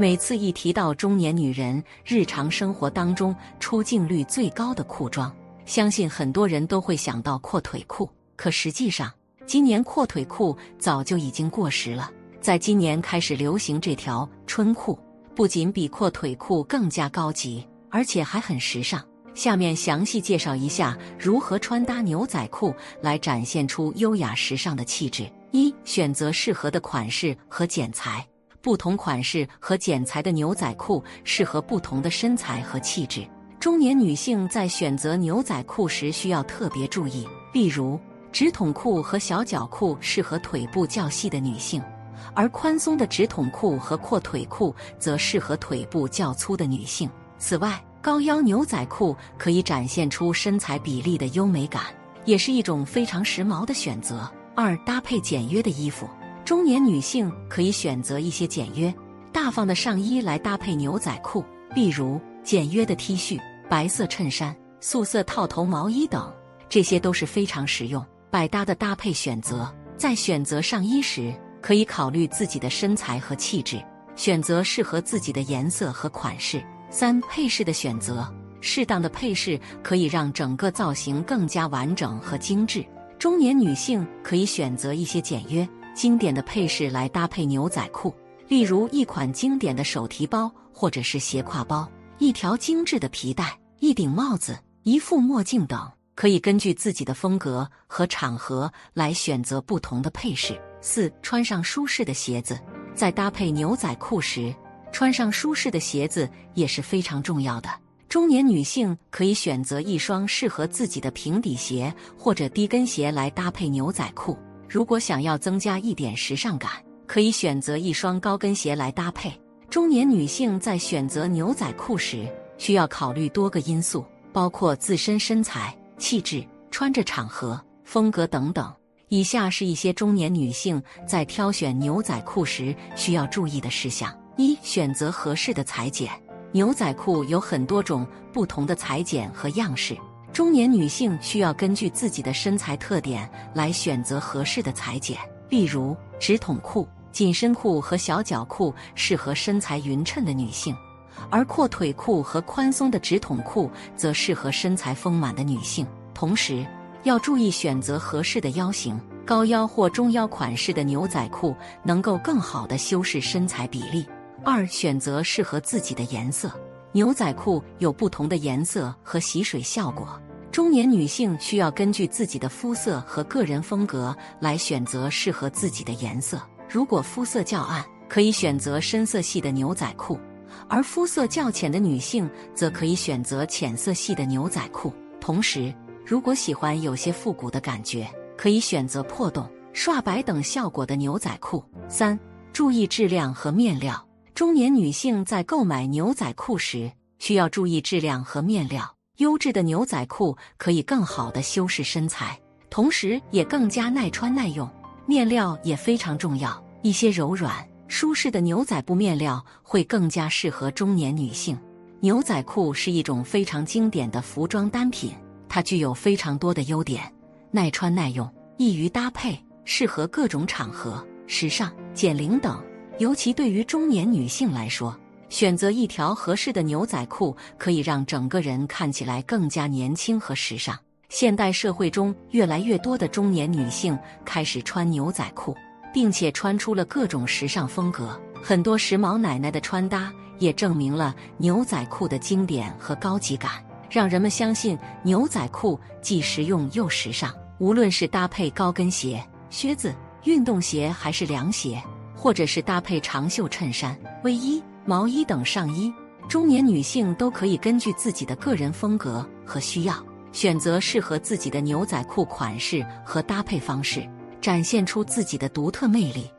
每次一提到中年女人日常生活当中出镜率最高的裤装，相信很多人都会想到阔腿裤。可实际上，今年阔腿裤早就已经过时了。在今年开始流行这条春裤，不仅比阔腿裤更加高级，而且还很时尚。下面详细介绍一下如何穿搭牛仔裤来展现出优雅时尚的气质。一、选择适合的款式和剪裁。不同款式和剪裁的牛仔裤适合不同的身材和气质。中年女性在选择牛仔裤时需要特别注意，例如直筒裤和小脚裤适合腿部较细的女性，而宽松的直筒裤和阔腿裤则适合腿部较粗的女性。此外，高腰牛仔裤可以展现出身材比例的优美感，也是一种非常时髦的选择。二、搭配简约的衣服。中年女性可以选择一些简约、大方的上衣来搭配牛仔裤，例如简约的 T 恤、白色衬衫、素色套头毛衣等，这些都是非常实用、百搭的搭配选择。在选择上衣时，可以考虑自己的身材和气质，选择适合自己的颜色和款式。三、配饰的选择。适当的配饰可以让整个造型更加完整和精致。中年女性可以选择一些简约、经典的配饰来搭配牛仔裤，例如一款经典的手提包或者是斜挎包，一条精致的皮带，一顶帽子，一副墨镜等，可以根据自己的风格和场合来选择不同的配饰。四、穿上舒适的鞋子。在搭配牛仔裤时，穿上舒适的鞋子也是非常重要的。中年女性可以选择一双适合自己的平底鞋或者低跟鞋来搭配牛仔裤。如果想要增加一点时尚感，可以选择一双高跟鞋来搭配。中年女性在选择牛仔裤时，需要考虑多个因素，包括自身身材、气质、穿着场合、风格等等。以下是一些中年女性在挑选牛仔裤时需要注意的事项。一、选择合适的裁剪。牛仔裤有很多种不同的裁剪和样式。中年女性需要根据自己的身材特点来选择合适的裁剪，例如直筒裤、紧身裤和小脚裤适合身材匀称的女性，而阔腿裤和宽松的直筒裤则适合身材丰满的女性。同时，要注意选择合适的腰型，高腰或中腰款式的牛仔裤能够更好地修饰身材比例。二、选择适合自己的颜色。牛仔裤有不同的颜色和吸水效果，中年女性需要根据自己的肤色和个人风格来选择适合自己的颜色。如果肤色较暗，可以选择深色系的牛仔裤，而肤色较浅的女性则可以选择浅色系的牛仔裤。同时，如果喜欢有些复古的感觉，可以选择破洞、刷白等效果的牛仔裤。三、注意质量和面料。中年女性在购买牛仔裤时，需要注意质量和面料。优质的牛仔裤可以更好地修饰身材，同时也更加耐穿耐用。面料也非常重要，一些柔软、舒适的牛仔布面料会更加适合中年女性。牛仔裤是一种非常经典的服装单品，它具有非常多的优点，耐穿耐用，易于搭配，适合各种场合，时尚、减龄等。尤其对于中年女性来说，选择一条合适的牛仔裤可以让整个人看起来更加年轻和时尚。现代社会中，越来越多的中年女性开始穿牛仔裤，并且穿出了各种时尚风格。很多时髦奶奶的穿搭也证明了牛仔裤的经典和高级感，让人们相信牛仔裤既实用又时尚。无论是搭配高跟鞋、靴子、运动鞋还是凉鞋，或者是搭配长袖衬衫、卫衣、毛衣等上衣，中年女性都可以根据自己的个人风格和需要，选择适合自己的牛仔裤款式和搭配方式，展现出自己的独特魅力。